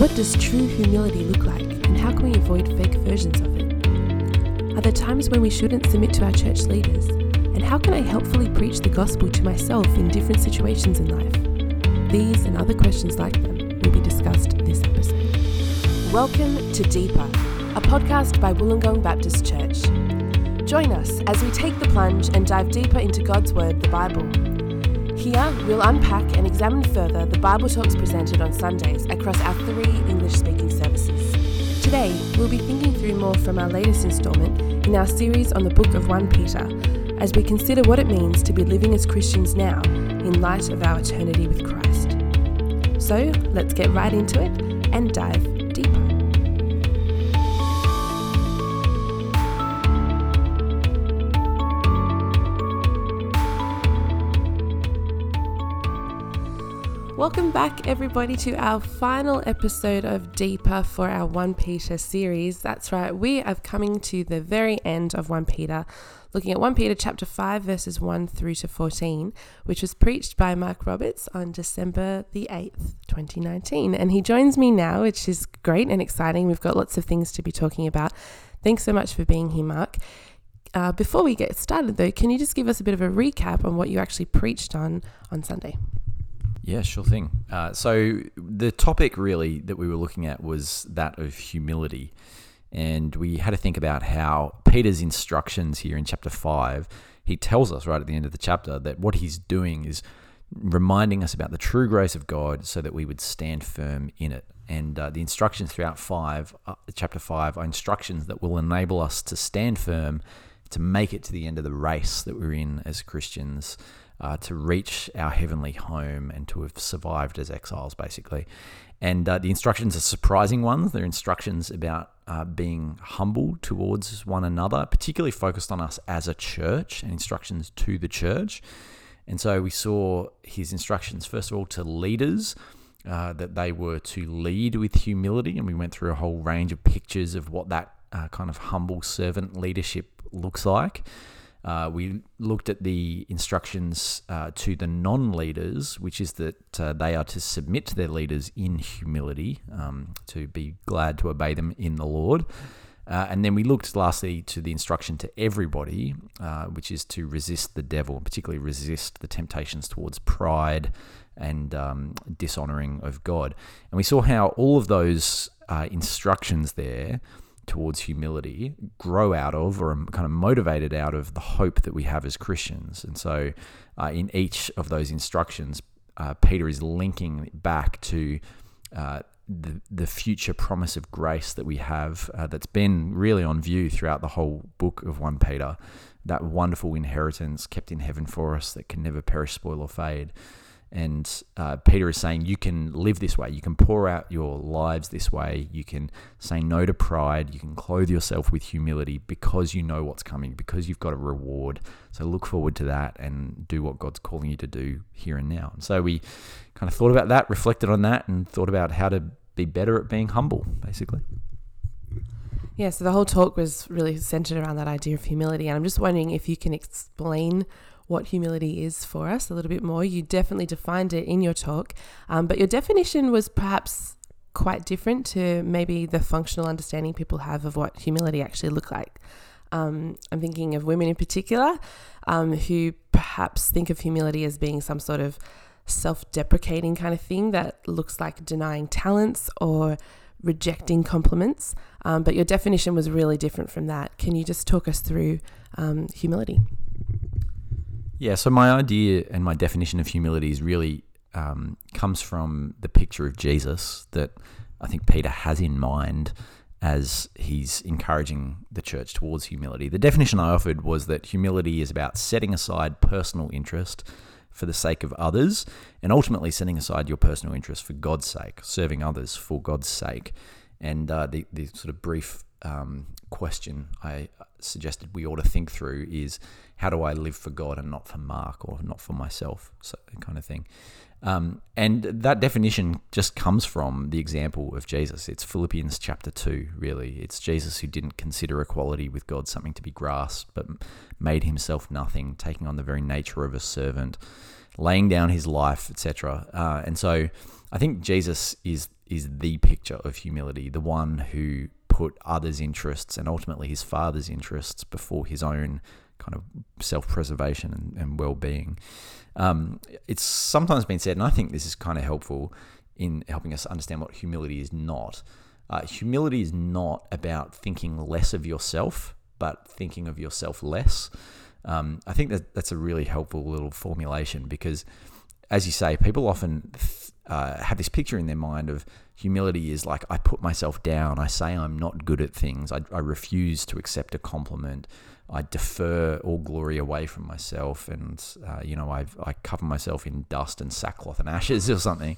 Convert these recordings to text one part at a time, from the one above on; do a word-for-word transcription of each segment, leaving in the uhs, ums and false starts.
What does true humility look like, and how can we avoid fake versions of it? Are there times when we shouldn't submit to our church leaders? And how can I helpfully preach the gospel to myself in different situations in life? These and other questions like them will be discussed this episode. Welcome to Deeper, a podcast by Wollongong Baptist Church. Join us as we take the plunge and dive deeper into God's Word, the Bible. Here, we'll unpack and examine further the Bible talks presented on Sundays across our three English-speaking services. Today, we'll be thinking through more from our latest instalment in our series on the book of First Peter, as we consider what it means to be living as Christians now in light of our eternity with Christ. So, let's get right into it and dive deeper. Welcome back, everybody, to our final episode of Deeper for our First Peter series. That's right, we are coming to the very end of First Peter, looking at First Peter chapter five, verses one through to fourteen, which was preached by Mark Roberts on December the eighth, twenty nineteen. And he joins me now, which is great and exciting. We've got lots of things to be talking about. Thanks so much for being here, Mark. Uh, before we get started, though, can you just give us a bit of a recap on what you actually preached on on Sunday? Yeah, sure thing. Uh, so the topic really that we were looking at was that of humility. And we had to think about how Peter's instructions here in chapter five, he tells us right at the end of the chapter that what he's doing is reminding us about the true grace of God so that we would stand firm in it. And uh, the instructions throughout five, uh, chapter five are instructions that will enable us to stand firm, to make it to the end of the race that we're in as Christians, Uh, to reach our heavenly home and to have survived as exiles, basically. And uh, the instructions are surprising ones. They're instructions about uh, being humble towards one another, particularly focused on us as a church, and instructions to the church. And so we saw his instructions, first of all, to leaders, uh, that they were to lead with humility. And we went through a whole range of pictures of what that uh, kind of humble servant leadership looks like. Uh, we looked at the instructions uh, to the non-leaders, which is that uh, they are to submit to their leaders in humility, um, to be glad to obey them in the Lord. Uh, and then we looked lastly to the instruction to everybody, uh, which is to resist the devil, particularly resist the temptations towards pride and um, dishonoring of God. And we saw how all of those uh, instructions there towards humility grow out of, or kind of motivated out of, the hope that we have as Christians. And so uh, in each of those instructions, uh, Peter is linking back to uh, the, the future promise of grace that we have, uh, that's been really on view throughout the whole book of First Peter, that wonderful inheritance kept in heaven for us that can never perish, spoil, or fade. And uh, Peter is saying, you can live this way. You can pour out your lives this way. You can say no to pride. You can clothe yourself with humility because you know what's coming, because you've got a reward. So look forward to that and do what God's calling you to do here and now. And so we kind of thought about that, reflected on that, and thought about how to be better at being humble, basically. Yeah, so the whole talk was really centered around that idea of humility. And I'm just wondering if you can explain what humility is for us a little bit more. You definitely defined it in your talk, um, but your definition was perhaps quite different to maybe the functional understanding people have of what humility actually look like. Um, I'm thinking of women in particular, um, who perhaps think of humility as being some sort of self-deprecating kind of thing that looks like denying talents or rejecting compliments. Um, but your definition was really different from that. Can you just talk us through um, humility? Yeah, so my idea and my definition of humility is really um, comes from the picture of Jesus that I think Peter has in mind as he's encouraging the church towards humility. The definition I offered was that humility is about setting aside personal interest for the sake of others, and ultimately setting aside your personal interest for God's sake, serving others for God's sake. And uh, the, the sort of brief um, question I suggested we ought to think through is, how do I live for God and not for Mark or not for myself, so kind of thing. Um, and that definition just comes from the example of Jesus. It's Philippians chapter two, really. It's Jesus who didn't consider equality with God something to be grasped, but made himself nothing, taking on the very nature of a servant, laying down his life, et cetera. Uh, and so I think Jesus is is the picture of humility, the one who put others' interests and ultimately his Father's interests before his own kind of self-preservation and, and well-being. Um, it's sometimes been said, and I think this is kind of helpful in helping us understand what humility is not. Uh, humility is not about thinking less of yourself, but thinking of yourself less. Um, I think that that's a really helpful little formulation because, as you say, people often uh, have this picture in their mind of humility is like, I put myself down, I say I'm not good at things, I, I refuse to accept a compliment, I defer all glory away from myself, and uh, you know, I've, I cover myself in dust and sackcloth and ashes or something.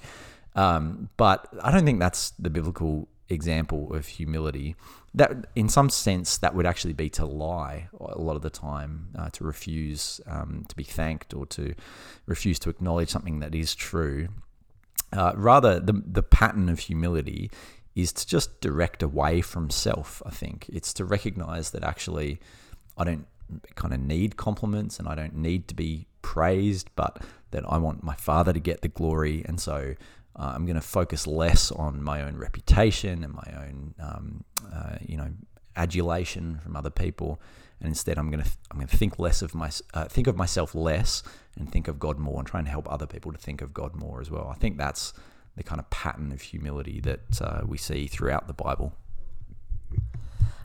Um, but I don't think that's the biblical example of humility. That, in some sense, that would actually be to lie a lot of the time, uh, to refuse um, to be thanked or to refuse to acknowledge something that is true. Uh, rather, the the pattern of humility is to just direct away from self, I think. It's to recognize that actually I don't kind of need compliments and I don't need to be praised, but that I want my Father to get the glory, and so Uh, I'm going to focus less on my own reputation and my own, um, uh, you know, adulation from other people, and instead I'm going to th- I'm going to think less of my uh, think of myself less and think of God more, and try and help other people to think of God more as well. I think that's the kind of pattern of humility that uh, we see throughout the Bible.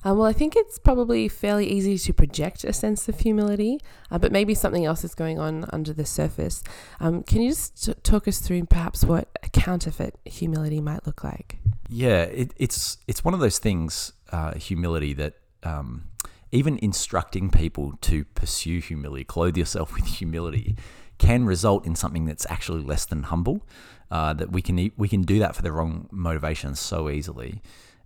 Um, well, I think it's probably fairly easy to project a sense of humility, uh, but maybe something else is going on under the surface. Um, can you just t- talk us through perhaps what a counterfeit humility might look like? Yeah, it, it's it's one of those things, uh, humility, that um, even instructing people to pursue humility, clothe yourself with humility, can result in something that's actually less than humble, uh, that we can, we can do that for the wrong motivations so easily.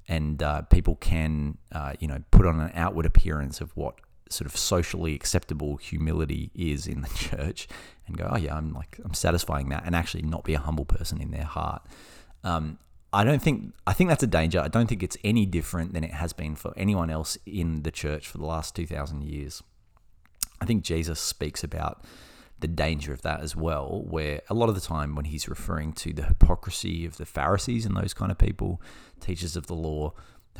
And uh, people can, uh, you know, put on an outward appearance of what sort of socially acceptable humility is in the church, and go, "Oh yeah, I'm like I'm satisfying that," and actually not be a humble person in their heart. Um, I don't think I think that's a danger. I don't think it's any different than it has been for anyone else in the church for the last two thousand years. I think Jesus speaks about the danger of that as well, where a lot of the time when he's referring to the hypocrisy of the Pharisees and those kind of people, teachers of the law,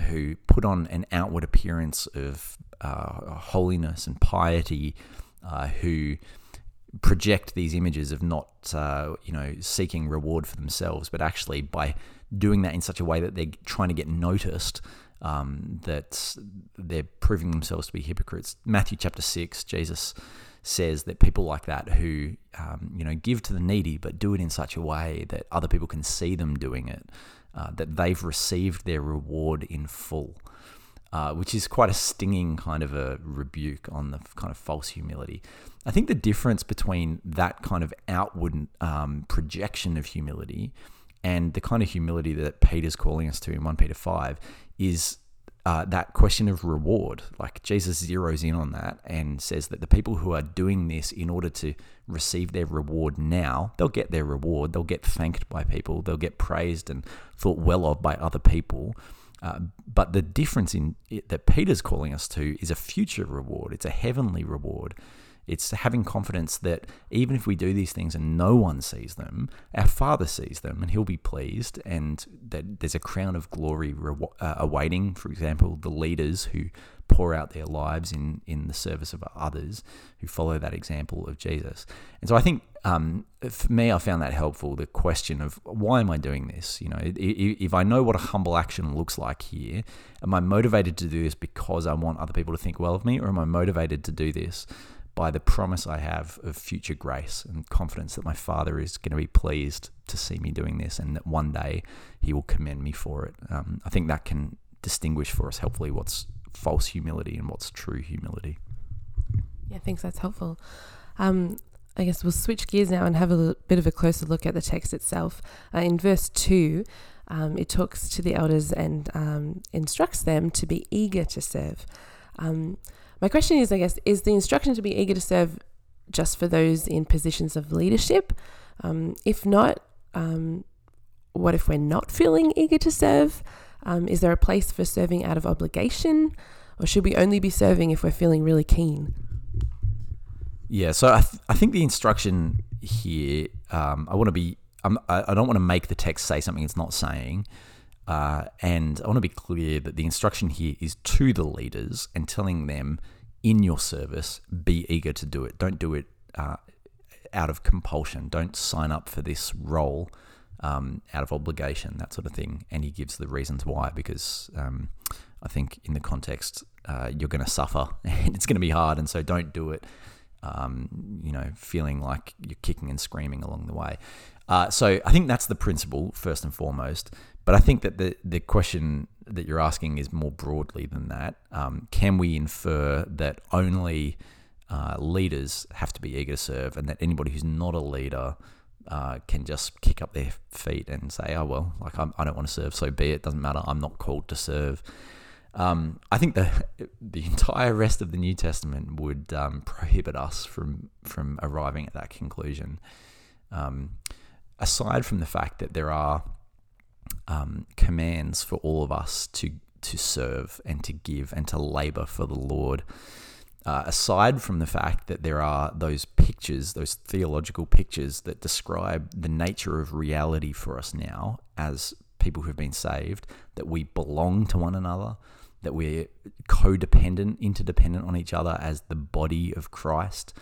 who put on an outward appearance of uh, holiness and piety, uh, who project these images of not, uh, you know, seeking reward for themselves, but actually by doing that in such a way that they're trying to get noticed, um, that they're proving themselves to be hypocrites. Matthew chapter six, Jesus says that people like that who, um, you know, give to the needy, but do it in such a way that other people can see them doing it, uh, that they've received their reward in full, uh, which is quite a stinging kind of a rebuke on the kind of false humility. I think the difference between that kind of outward um, projection of humility and the kind of humility that Peter's calling us to in First Peter five is Uh, that question of reward. Like, Jesus zeroes in on that and says that the people who are doing this in order to receive their reward now, they'll get their reward, they'll get thanked by people, they'll get praised and thought well of by other people. Uh, but the difference in it, that Peter's calling us to, is a future reward. It's a heavenly reward. It's having confidence that even if we do these things and no one sees them, our Father sees them and He'll be pleased, and that there's a crown of glory re- uh, awaiting, for example, the leaders who pour out their lives in, in the service of others, who follow that example of Jesus. And so I think um, for me, I found that helpful, the question of, why am I doing this? You know, if I know what a humble action looks like here, am I motivated to do this because I want other people to think well of me, or am I motivated to do this by the promise I have of future grace and confidence that my Father is going to be pleased to see me doing this, and that one day He will commend me for it? Um, I think that can distinguish for us helpfully what's false humility and what's true humility. Yeah, I think that's helpful. Um, I guess we'll switch gears now and have a little, bit of a closer look at the text itself. Uh, in verse two, um, it talks to the elders and um, instructs them to be eager to serve. Um, My question is, I guess, is the instruction to be eager to serve just for those in positions of leadership? Um, if not, um, what if we're not feeling eager to serve? Um, is there a place for serving out of obligation? Or should we only be serving if we're feeling really keen? Yeah, so I, th- I think the instruction here, um, I want to be I'm, I don't want to make the text say something it's not saying. Uh, and I want to be clear that the instruction here is to the leaders and telling them in your service, be eager to do it. Don't do it uh, out of compulsion. Don't sign up for this role um, out of obligation, that sort of thing. And he gives the reasons why, because um, I think in the context, uh, you're going to suffer and it's going to be hard. And so don't do it, um, you know, feeling like you're kicking and screaming along the way. Uh, so I think that's the principle first and foremost. But I think that the, the question that you're asking is more broadly than that. Um, can we infer that only uh, leaders have to be eager to serve and that anybody who's not a leader uh, can just kick up their feet and say, oh, well, like I'm, I don't want to serve, so be it. Doesn't matter. I'm not called to serve. Um, I think the the entire rest of the New Testament would um, prohibit us from, from arriving at that conclusion. Um, aside from the fact that there are Um, commands for all of us to to serve and to give and to labor for the Lord. Uh, aside from the fact that there are those pictures, those theological pictures that describe the nature of reality for us now as people who've been saved, that we belong to one another, that we're codependent, interdependent on each other as the body of Christ.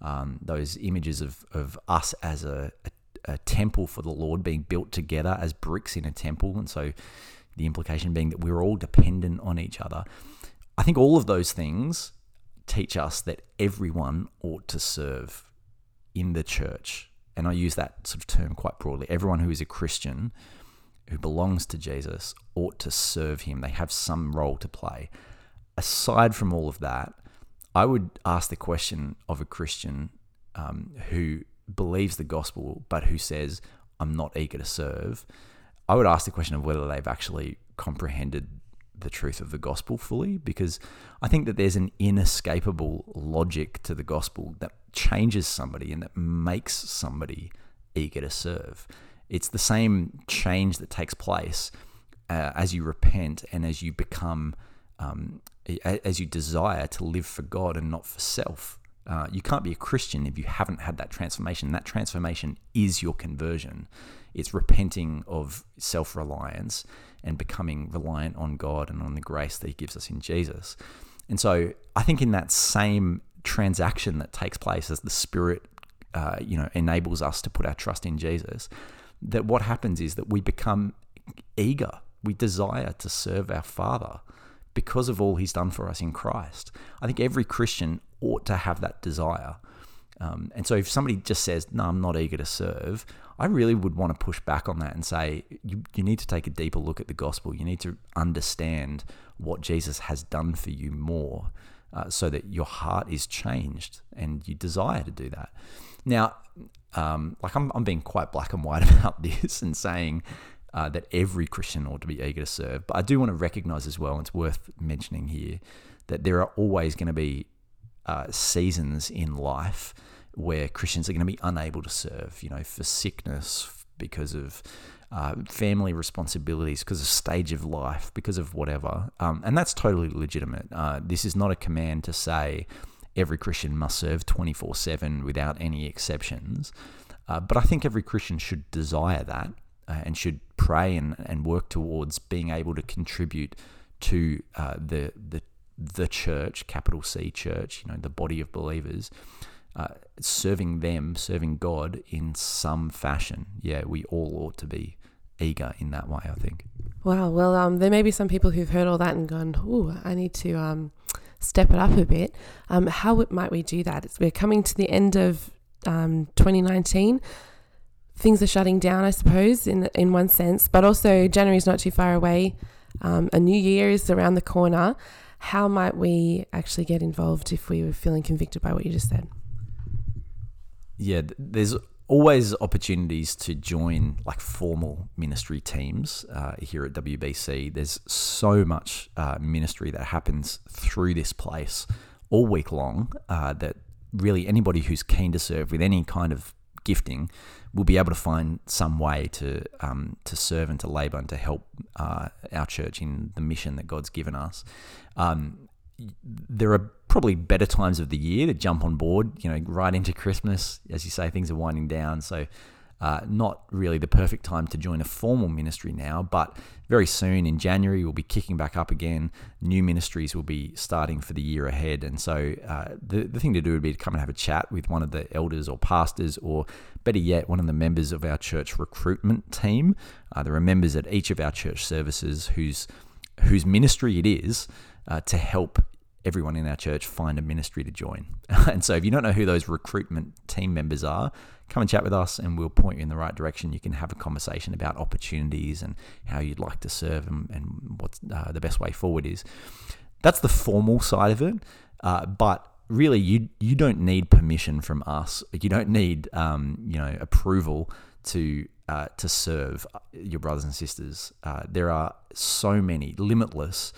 Um, those images of, of us as a, a a temple for the Lord being built together as bricks in a temple. And so the implication being that we're all dependent on each other. I think all of those things teach us that everyone ought to serve in the church. And I use that sort of term quite broadly. Everyone who is a Christian who belongs to Jesus ought to serve him. They have some role to play. Aside from all of that, I would ask the question of a Christian um, who believes the gospel, but who says, I'm not eager to serve, I would ask the question of whether they've actually comprehended the truth of the gospel fully, because I think that there's an inescapable logic to the gospel that changes somebody and that makes somebody eager to serve. It's the same change that takes place uh, as you repent and as you become, um, as you desire to live for God and not for self. Uh, you can't be a Christian if you haven't had that transformation. That transformation is your conversion. It's repenting of self-reliance and becoming reliant on God and on the grace that he gives us in Jesus. And so I think in that same transaction that takes place as the Spirit uh, you know, enables us to put our trust in Jesus, that what happens is that we become eager. We desire to serve our Father because of all he's done for us in Christ. I think every Christian ought to have that desire. Um, and so if somebody just says, no, I'm not eager to serve, I really would want to push back on that and say, you, you need to take a deeper look at the gospel. You need to understand what Jesus has done for you more uh, so that your heart is changed and you desire to do that. Now, um, like I'm, I'm being quite black and white about this and saying uh, that every Christian ought to be eager to serve. But I do want to recognize as well, and it's worth mentioning here, that there are always going to be Uh, seasons in life where Christians are going to be unable to serve, you know, for sickness, because of uh, family responsibilities, because of stage of life, because of whatever. Um, and that's totally legitimate. Uh, this is not a command to say every Christian must serve twenty-four seven without any exceptions. Uh, but I think every Christian should desire that uh, and should pray and, and work towards being able to contribute to uh, the the the church, capital C church, you know, the body of believers, uh, serving them, serving God in some fashion. Yeah, we all ought to be eager in that way, I think. Wow. Well, um, there may be some people who've heard all that and gone, ooh, I need to um, step it up a bit. Um, how might we do that? It's, we're coming to the end of um, twenty nineteen. Things are shutting down, I suppose, in, in one sense, but also January is not too far away. Um, a new year is around the corner. How might we actually get involved if we were feeling convicted by what you just said? Yeah, there's always opportunities to join like formal ministry teams uh, here at W B C. There's so much uh, ministry that happens through this place all week long uh, that really anybody who's keen to serve with any kind of gifting will be able to find some way to um, to serve and to labor and to help uh, our church in the mission that God's given us. Um, there are probably better times of the year to jump on board, you know, right into Christmas. As you say, things are winding down. So Uh, not really the perfect time to join a formal ministry now, but very soon in January, we'll be kicking back up again. New ministries will be starting for the year ahead. And so uh, the, the thing to do would be to come and have a chat with one of the elders or pastors, or better yet, one of the members of our church recruitment team. Uh, there are members at each of our church services whose, whose ministry it is uh, to help everyone in our church find a ministry to join. And so if you don't know who those recruitment team members are, come and chat with us and we'll point you in the right direction. You can have a conversation about opportunities and how you'd like to serve and, and what uh, the best way forward is. That's the formal side of it. Uh, but really, you you don't need permission from us. You don't need um, you know approval to uh, to serve your brothers and sisters. Uh, there are so many, limitless,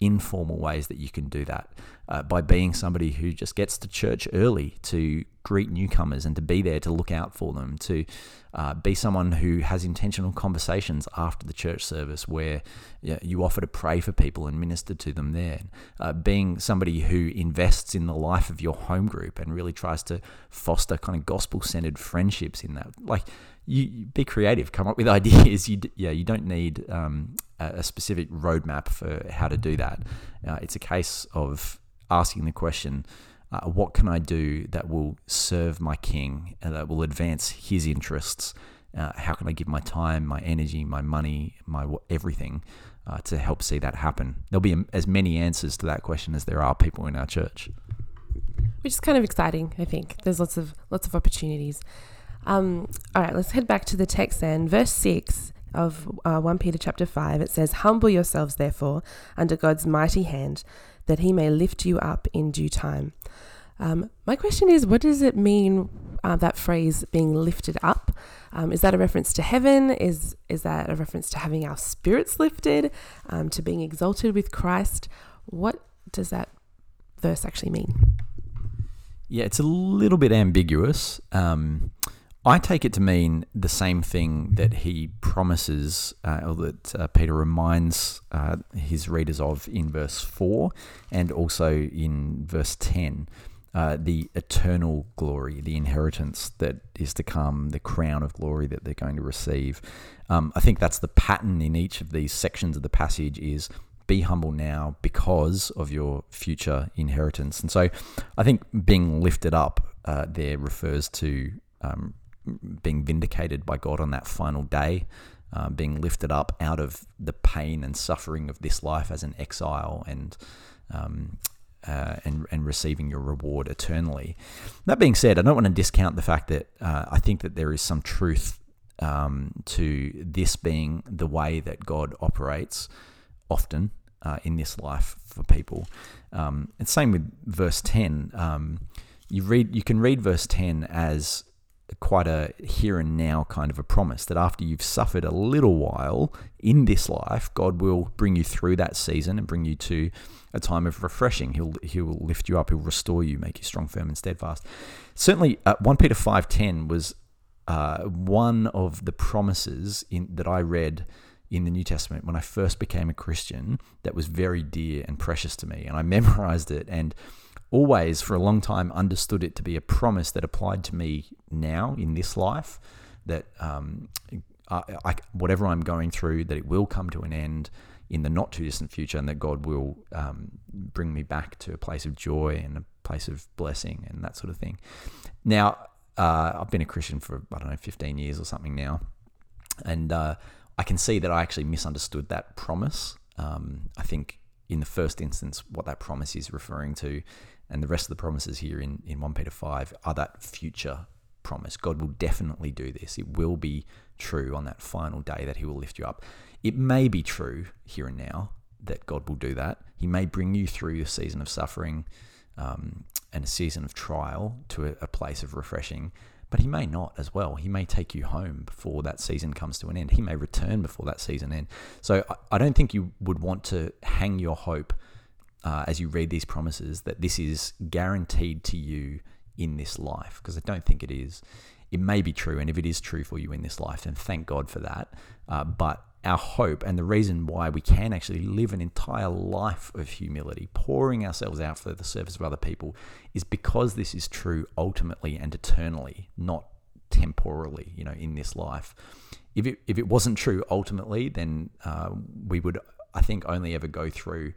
informal ways that you can do that uh, by being somebody who just gets to church early to greet newcomers and to be there to look out for them, to uh, be someone who has intentional conversations after the church service where you know, you offer to pray for people and minister to them there, uh, being somebody who invests in the life of your home group and really tries to foster kind of gospel-centered friendships in that. Like, you, you be creative, come up with ideas. You yeah, you don't need um, a specific roadmap for how to do that. Uh, it's a case of asking the question, uh, what can I do that will serve my King and that will advance his interests? Uh, how can I give my time, my energy, my money, my everything uh, to help see that happen? There'll be as many answers to that question as there are people in our church. Which is kind of exciting, I think. There's lots of lots of opportunities. Um, all right, let's head back to the text then. Verse six of uh, First Peter chapter five, it says, "Humble yourselves, therefore, under God's mighty hand, that he may lift you up in due time." Um, my question is, what does it mean, uh, that phrase being lifted up? Um, is that a reference to heaven? Is is that a reference to having our spirits lifted, um, to being exalted with Christ? What does that verse actually mean? Yeah, it's a little bit ambiguous. Um I take it to mean the same thing that he promises, uh, or that uh, Peter reminds uh, his readers of in verse four and also in verse ten, uh, the eternal glory, the inheritance that is to come, the crown of glory that they're going to receive. Um, I think that's the pattern in each of these sections of the passage is be humble now because of your future inheritance. And so I think being lifted up uh, there refers to Um, being vindicated by God on that final day, uh, being lifted up out of the pain and suffering of this life as an exile, and um, uh, and and receiving your reward eternally. That being said, I don't want to discount the fact that uh, I think that there is some truth um, to this being the way that God operates often uh, in this life for people. Um, and same with verse ten. Um, you read, you can read verse ten as quite a here and now kind of a promise that after you've suffered a little while in this life, God will bring you through that season and bring you to a time of refreshing. He'll he'll lift you up. He'll restore you, make you strong, firm, and steadfast. Certainly, uh, First Peter five ten was uh, one of the promises in, that I read in the New Testament when I first became a Christian that was very dear and precious to me, and I memorized it and always for a long time understood it to be a promise that applied to me now in this life, that um, I, I, whatever I'm going through, that it will come to an end in the not too distant future, and that God will um, bring me back to a place of joy and a place of blessing and that sort of thing. Now, uh, I've been a Christian for, I don't know, fifteen years or something now, and uh, I can see that I actually misunderstood that promise. Um, I think in the first instance, what that promise is referring to, and the rest of the promises here in, in First Peter five are that future promise. God will definitely do this. It will be true on that final day that he will lift you up. It may be true here and now that God will do that. He may bring you through a season of suffering um, and a season of trial to a, a place of refreshing, but he may not as well. He may take you home before that season comes to an end. He may return before that season ends. So I, I don't think you would want to hang your hope Uh, as you read these promises, that this is guaranteed to you in this life, because I don't think it is. It may be true, and if it is true for you in this life, then thank God for that. Uh, but our hope, and the reason why we can actually live an entire life of humility, pouring ourselves out for the service of other people, is because this is true ultimately and eternally, not temporally, you know, in this life. If it, if it wasn't true ultimately, then uh, we would, I think, only ever go through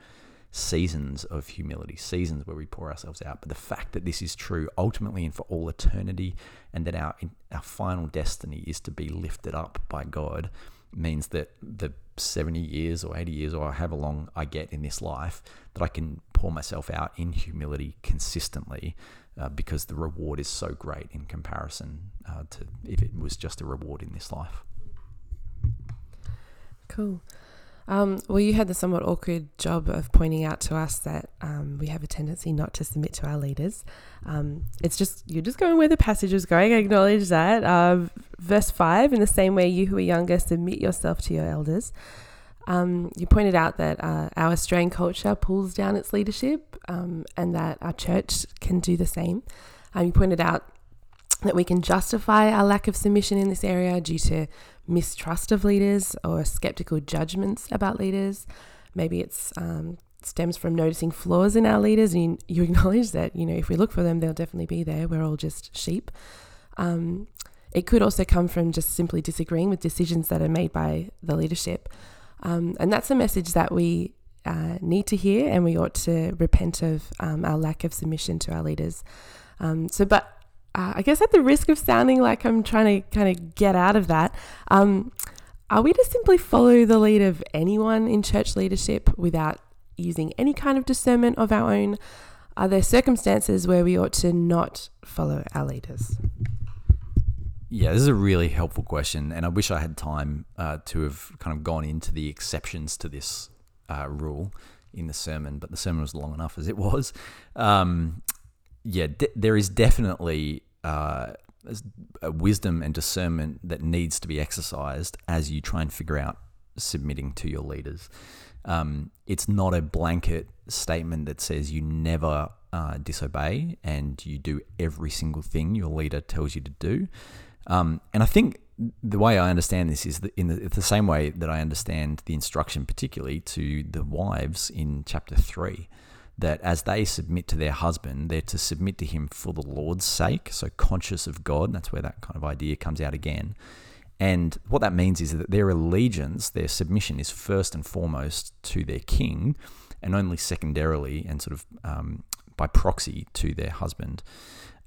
seasons of humility, seasons where we pour ourselves out. But the fact that this is true ultimately and for all eternity, and that our our final destiny is to be lifted up by God, means that the seventy years or eighty years or however long I get in this life, that I can pour myself out in humility consistently, uh, because the reward is so great in comparison uh, to if it was just a reward in this life. Cool. Um, well, you had the somewhat awkward job of pointing out to us that um, we have a tendency not to submit to our leaders. Um, it's just, you're just going where the passage is going. I acknowledge that. Uh, verse five, in the same way, you who are younger, submit yourself to your elders. Um, you pointed out that uh, our Australian culture pulls down its leadership, um, and that our church can do the same. Um, you pointed out that we can justify our lack of submission in this area due to mistrust of leaders or skeptical judgments about leaders. Maybe it's um, stems from noticing flaws in our leaders, and you, you acknowledge that, you know, if we look for them, they'll definitely be there. We're all just sheep. Um, it could also come from just simply disagreeing with decisions that are made by the leadership. Um, and that's a message that we uh, need to hear, and we ought to repent of um, our lack of submission to our leaders. Um, so, but Uh, I guess at the risk of sounding like I'm trying to kind of get out of that, um, are we to simply follow the lead of anyone in church leadership without using any kind of discernment of our own? Are there circumstances where we ought to not follow our leaders? Yeah, this is a really helpful question, and I wish I had time uh, to have kind of gone into the exceptions to this uh, rule in the sermon, but the sermon was long enough as it was. Um Yeah, de- there is definitely uh, a wisdom and discernment that needs to be exercised as you try and figure out submitting to your leaders. Um, it's not a blanket statement that says you never uh, disobey and you do every single thing your leader tells you to do. Um, and I think the way I understand this is that in the, the same way that I understand the instruction, particularly to the wives in chapter three, that as they submit to their husband, they're to submit to him for the Lord's sake, so conscious of God. And that's where that kind of idea comes out again. And what that means is that their allegiance, their submission, is first and foremost to their king, and only secondarily and sort of um, by proxy to their husband.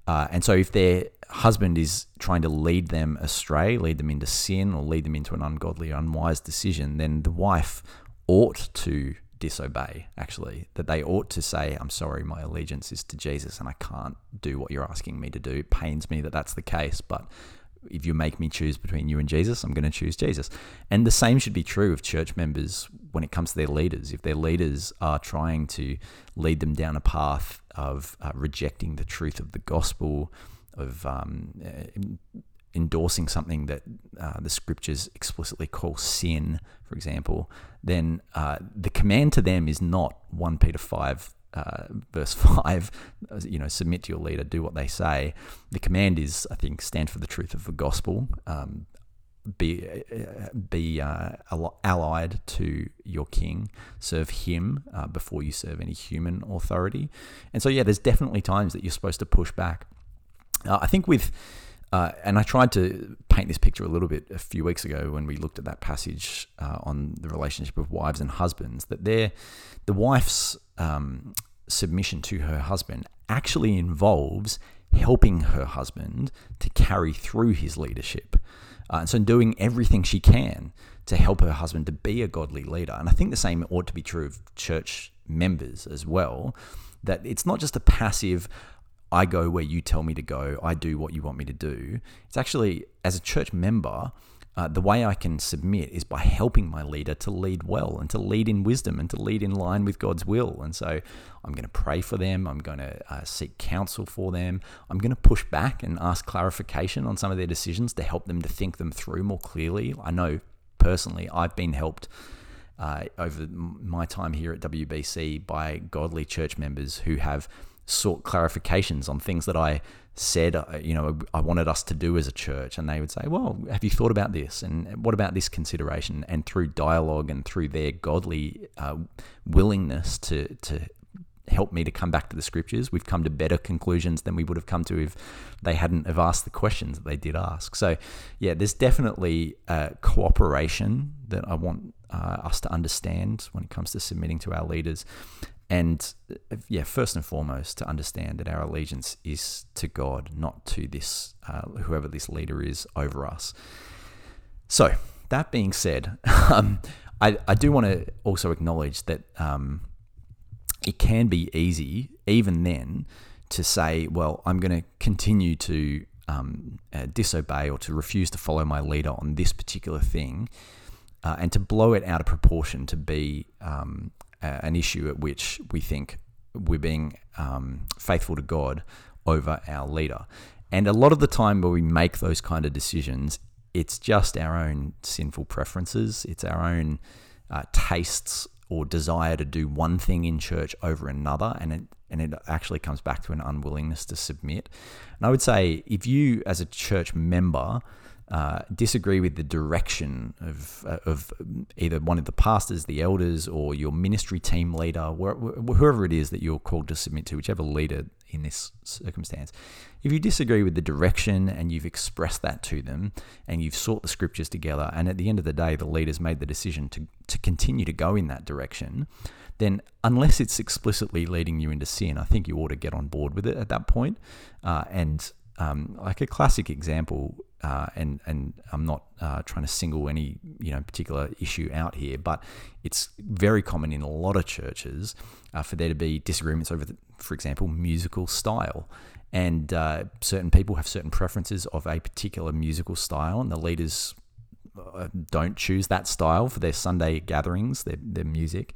Uh, and so if their husband is trying to lead them astray, lead them into sin, or lead them into an ungodly or unwise decision, then the wife ought to disobey, actually, that they ought to say, I'm sorry, my allegiance is to Jesus and I can't do what you're asking me to do. It pains me that that's the case, but if you make me choose between you and Jesus, I'm going to choose Jesus. And the same should be true of church members when it comes to their leaders. If their leaders are trying to lead them down a path of uh, rejecting the truth of the gospel, of um, uh, endorsing something that uh, the scriptures explicitly call sin, for example, then uh, the command to them is not First Peter five, uh, verse five, you know, submit to your leader, do what they say. The command is, I think, stand for the truth of the gospel, um, be uh, be uh, allied to your king, serve him uh, before you serve any human authority. And so, yeah, there's definitely times that you're supposed to push back. Uh, I think with... Uh, and I tried to paint this picture a little bit a few weeks ago when we looked at that passage uh, on the relationship of wives and husbands, that their, the wife's um, submission to her husband actually involves helping her husband to carry through his leadership. Uh, and so doing everything she can to help her husband to be a godly leader. And I think the same ought to be true of church members as well, that it's not just a passive, I go where you tell me to go, I do what you want me to do. It's actually, as a church member, uh, the way I can submit is by helping my leader to lead well and to lead in wisdom and to lead in line with God's will. And so I'm going to pray for them. I'm going to uh, seek counsel for them. I'm going to push back and ask clarification on some of their decisions to help them to think them through more clearly. I know personally I've been helped uh, over my time here at W B C by godly church members who have sought clarifications on things that I said, you know, I wanted us to do as a church. And they would say, well, have you thought about this? And what about this consideration? And through dialogue and through their godly uh, willingness to to helped me to come back to the scriptures. We've come to better conclusions than we would have come to if they hadn't have asked the questions that they did ask. So yeah, there's definitely uh, cooperation that I want uh, us to understand when it comes to submitting to our leaders. And yeah, first and foremost, to understand that our allegiance is to God, not to this, uh, whoever this leader is over us. So that being said, um, I, I do want to also acknowledge that um, it can be easy, even then, to say, well, I'm going to continue to um, uh, disobey or to refuse to follow my leader on this particular thing, uh, and to blow it out of proportion to be um, uh, an issue at which we think we're being um, faithful to God over our leader. And a lot of the time where we make those kind of decisions, it's just our own sinful preferences. It's our own uh, tastes or desire to do one thing in church over another, and it and it actually comes back to an unwillingness to submit. And I would say, if you as a church member uh, disagree with the direction of uh, of either one of the pastors, the elders, or your ministry team leader, wh- whoever it is that you're called to submit to, whichever leader in this circumstance, if you disagree with the direction and you've expressed that to them and you've sought the scriptures together, and at the end of the day, the leader's made the decision to, to continue to go in that direction, then unless it's explicitly leading you into sin, I think you ought to get on board with it at that point. Uh, and um, like a classic example, uh, and, and I'm not uh, trying to single any you know particular issue out here, but it's very common in a lot of churches uh, for there to be disagreements over the, for example, musical style. And uh, certain people have certain preferences of a particular musical style, and the leaders uh, don't choose that style for their Sunday gatherings, their, their music.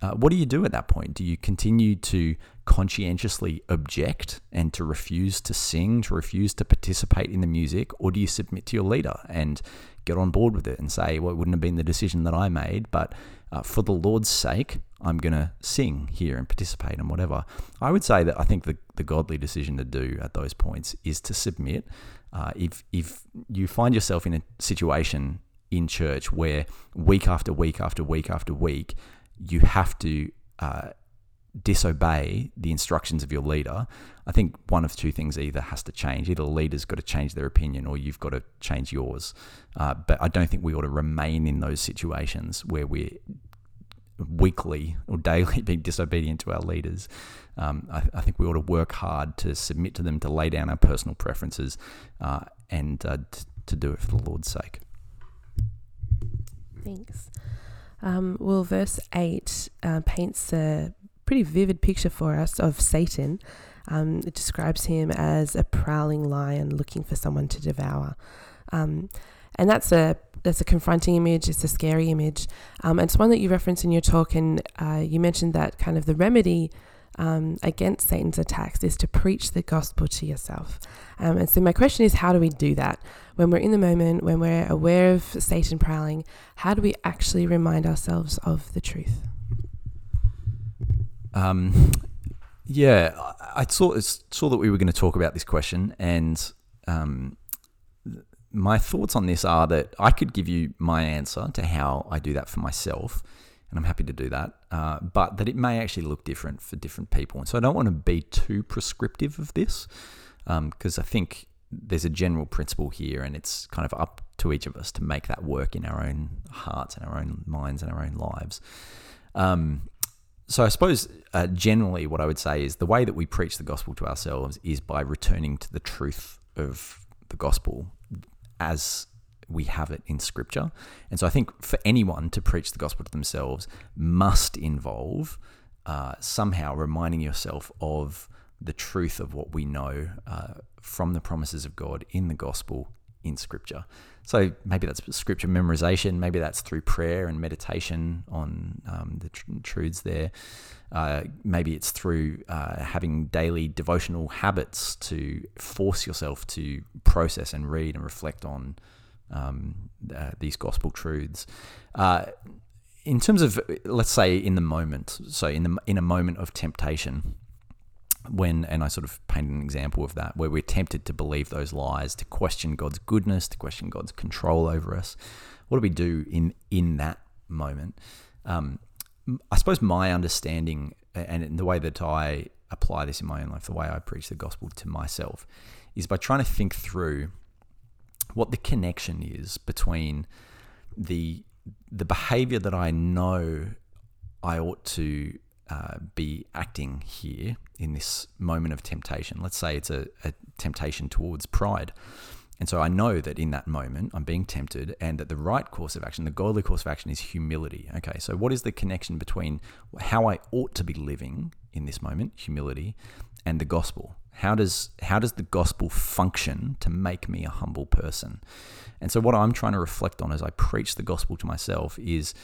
Uh, what do you do at that point? Do you continue to conscientiously object and to refuse to sing, to refuse to participate in the music, or do you submit to your leader and get on board with it and say, well, it wouldn't have been the decision that I made, but uh, for the Lord's sake, I'm going to sing here and participate and whatever. I would say that I think the, the godly decision to do at those points is to submit. Uh, if if you find yourself in a situation in church where week after week after week after week, you have to uh, disobey the instructions of your leader, I think one of two things either has to change. Either the leader's got to change their opinion or you've got to change yours. Uh, but I don't think we ought to remain in those situations where we're weekly or daily being disobedient to our leaders. Um, I, I think we ought to work hard to submit to them, to lay down our personal preferences, uh, and uh, t- to do it for the Lord's sake. Thanks. Um, well, verse eight uh, paints a pretty vivid picture for us of Satan. Um, it describes him as a prowling lion looking for someone to devour. Um, and that's a that's a confronting image. It's a scary image. Um, it's one that you reference in your talk, and uh, you mentioned that kind of the remedy um, against Satan's attacks is to preach the gospel to yourself. Um, and so my question is, how do we do that? When we're in the moment, when we're aware of Satan prowling, how do we actually remind ourselves of the truth? Um, yeah, I saw, saw that we were going to talk about this question, and um, my thoughts on this are that I could give you my answer to how I do that for myself, and I'm happy to do that, uh, but that it may actually look different for different people. And so I don't want to be too prescriptive of this, because um, I think there's a general principle here, and it's kind of up to each of us to make that work in our own hearts and our own minds and our own lives. Um, so I suppose uh, generally what I would say is the way that we preach the gospel to ourselves is by returning to the truth of the gospel as we have it in scripture. And so I think for anyone to preach the gospel to themselves must involve uh, somehow reminding yourself of the truth of what we know uh, from the promises of God in the gospel, in scripture. So maybe that's scripture memorization, maybe that's through prayer and meditation on um, the tr- truths there. Uh, maybe it's through uh, having daily devotional habits to force yourself to process and read and reflect on um, uh, these gospel truths. Uh, in terms of, let's say, in the moment, so in the in a moment of temptation, when, and I sort of painted an example of that, where we're tempted to believe those lies, to question God's goodness, to question God's control over us. What do we do in in that moment? Um, I suppose my understanding and the way that I apply this in my own life, the way I preach the gospel to myself, is by trying to think through what the connection is between the the behavior that I know I ought to uh, be acting here in this moment of temptation. Let's say it's a, a temptation towards pride. And so I know that in that moment I'm being tempted, and that the right course of action, the godly course of action, is humility. Okay, so what is the connection between how I ought to be living in this moment, humility, and the gospel? How does how does the gospel function to make me a humble person? And so what I'm trying to reflect on as I preach the gospel to myself is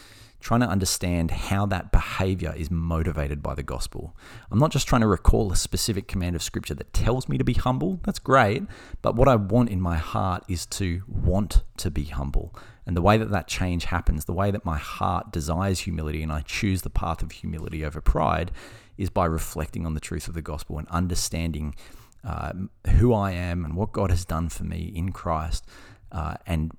trying to understand how that behavior is motivated by the gospel. I'm not just trying to recall a specific command of scripture that tells me to be humble. That's great. But what I want in my heart is to want to be humble. And the way that that change happens, the way that my heart desires humility and I choose the path of humility over pride, is by reflecting on the truth of the gospel and understanding uh, who I am and what God has done for me in Christ. Uh, and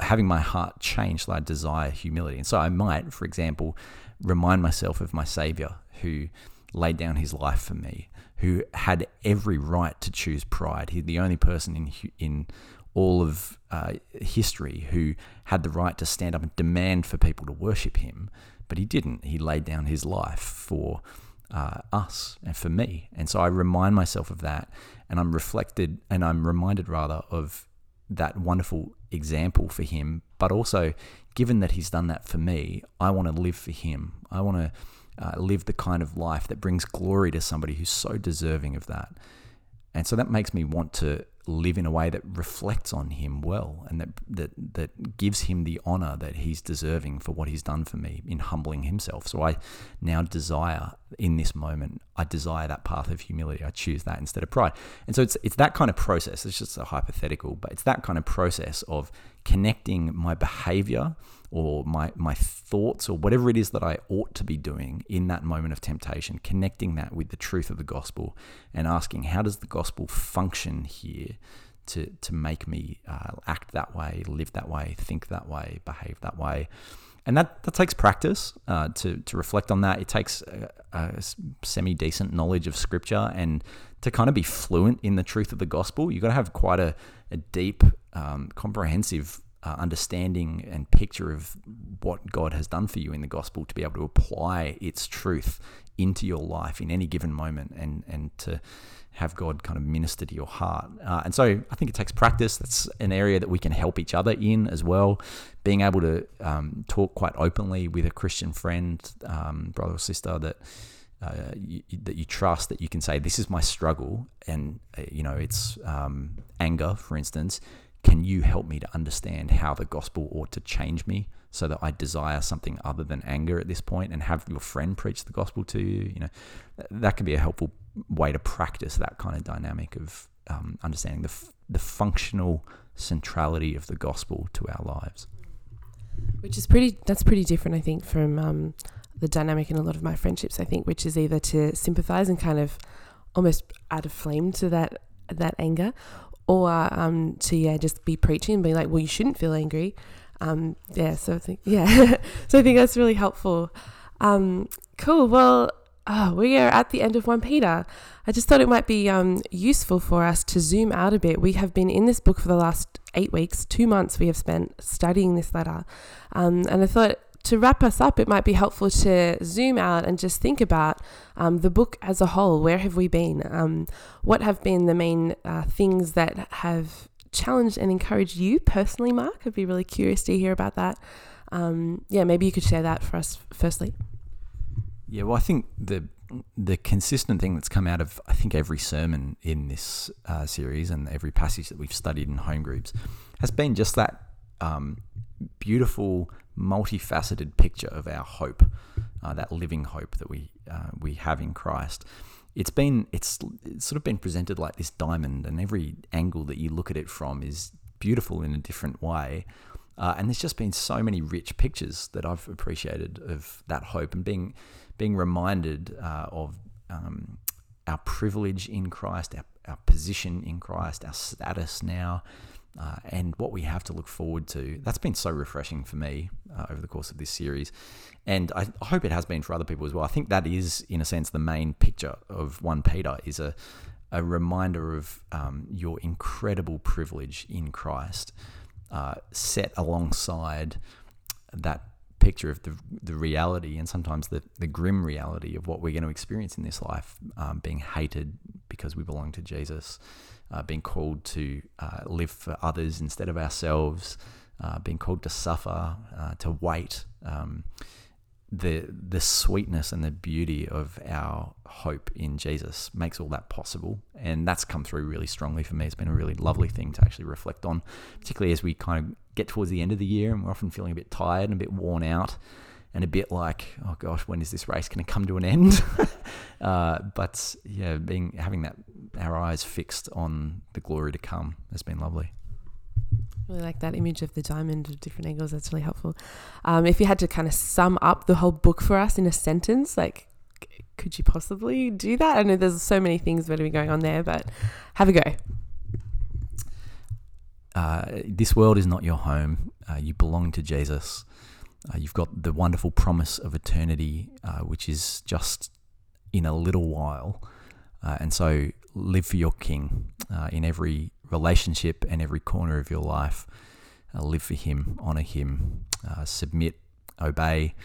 having my heart change so I desire humility. And so I might, for example, remind myself of my Savior, who laid down his life for me, who had every right to choose pride. He's the only person in in all of uh, history who had the right to stand up and demand for people to worship him, but he didn't. He laid down his life for Uh, us and for me. And so I remind myself of that, and I'm reflected and I'm reminded rather of that wonderful example for him, but also, given that he's done that for me, I want to live for him. I want to uh, live the kind of life that brings glory to somebody who's so deserving of that. And so that makes me want to live in a way that reflects on him well, and that that that gives him the honor that he's deserving for what he's done for me in humbling himself. So I now desire, in this moment, I desire that path of humility. I choose that instead of pride. And so it's it's that kind of process. It's just a hypothetical, but it's that kind of process of connecting my behavior or my my thoughts or whatever it is that I ought to be doing in that moment of temptation, connecting that with the truth of the gospel and asking, how does the gospel function here to to make me uh, act that way, live that way, think that way, behave that way? And that, that takes practice uh, to, to reflect on that. It takes a, a semi-decent knowledge of scripture, and to kind of be fluent in the truth of the gospel, you've got to have quite a, a deep, um, comprehensive uh, understanding and picture of what God has done for you in the gospel to be able to apply its truth into your life in any given moment, and, and to have God kind of minister to your heart. Uh, and so I think it takes practice. That's an area that we can help each other in as well. Being able to um, talk quite openly with a Christian friend, um, brother or sister that uh, you, that you trust, that you can say, this is my struggle. And, uh, you know, it's um, anger, for instance. Can you help me to understand how the gospel ought to change me so that I desire something other than anger at this point? And have your friend preach the gospel to you. You know, that can be a helpful way to practice that kind of dynamic of um, understanding the f- the functional centrality of the gospel to our lives, which is pretty that's pretty different, I think, from um, the dynamic in a lot of my friendships, I think, which is either to sympathize and kind of almost add a flame to that that anger, or um, to yeah just be preaching and be like, well, you shouldn't feel angry. Um, yeah so I think yeah so I think that's really helpful. Um, cool well Oh, we are at the end of First Peter. I just thought it might be um, useful for us to zoom out a bit. We have been in this book for the last eight weeks, two months we have spent studying this letter. Um, and I thought to wrap us up, it might be helpful to zoom out and just think about um, the book as a whole. Where have we been? Um, what have been the main uh, things that have challenged and encouraged you personally, Mark? I'd be really curious to hear about that. Um, yeah, maybe you could share that for us firstly. Yeah, well, I think the the consistent thing that's come out of, I think, every sermon in this uh, series and every passage that we've studied in home groups has been just that um, beautiful, multifaceted picture of our hope, uh, that living hope that we uh, we have in Christ. It's been it's, it's sort of been presented like this diamond, and every angle that you look at it from is beautiful in a different way. Uh, and there's just been so many rich pictures that I've appreciated of that hope, and being being reminded uh, of um, our privilege in Christ, our, our position in Christ, our status now, uh, and what we have to look forward to. That's been so refreshing for me uh, over the course of this series, and I hope it has been for other people as well. I think that is, in a sense, the main picture of First Peter, is a, a reminder of um, your incredible privilege in Christ, uh, set alongside that picture of the the reality, and sometimes the, the grim reality of what we're going to experience in this life, um, being hated because we belong to Jesus, uh, being called to uh, live for others instead of ourselves, uh, being called to suffer, uh, to wait, um, the the sweetness and the beauty of our hope in Jesus makes all that possible, and that's come through really strongly for me. It's been a really lovely thing to actually reflect on, particularly as we kind of get towards the end of the year and we're often feeling a bit tired and a bit worn out and a bit like, oh gosh, when is this race going to come to an end? uh, but yeah, being having that our eyes fixed on the glory to come has been lovely. I really like that image of the diamond of different angles. That's really helpful. Um, if you had to kind of sum up the whole book for us in a sentence, like, could you possibly do that? I know there's so many things that are going on there, but have a go. Uh, this world is not your home. Uh, you belong to Jesus. Uh, you've got the wonderful promise of eternity, uh, which is just in a little while. Uh, and so live for your King uh, in every relationship and every corner of your life. Uh, live for Him, honor Him, uh, submit, obey,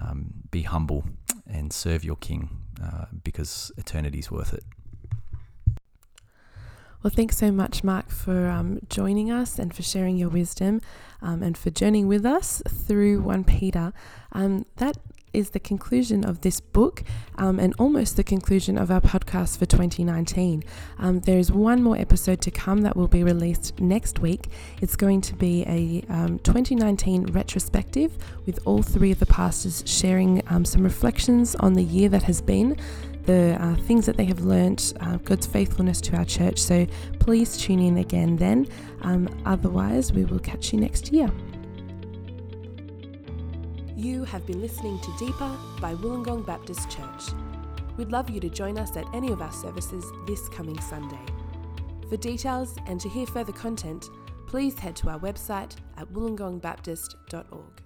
um, be humble, and serve your King uh, because eternity's worth it. Well, thanks so much, Mark, for um, joining us and for sharing your wisdom um, and for journeying with us through First Peter. Um, that is the conclusion of this book um, and almost the conclusion of our podcast for twenty nineteen. Um, there is one more episode to come that will be released next week. It's going to be a um, twenty nineteen retrospective with all three of the pastors sharing um, some reflections on the year that has been, the uh, things that they have learnt, uh, God's faithfulness to our church. So please tune in again then. Um, otherwise, we will catch you next year. You have been listening to Deeper by Wollongong Baptist Church. We'd love you to join us at any of our services this coming Sunday. For details and to hear further content, please head to our website at wollongong baptist dot org.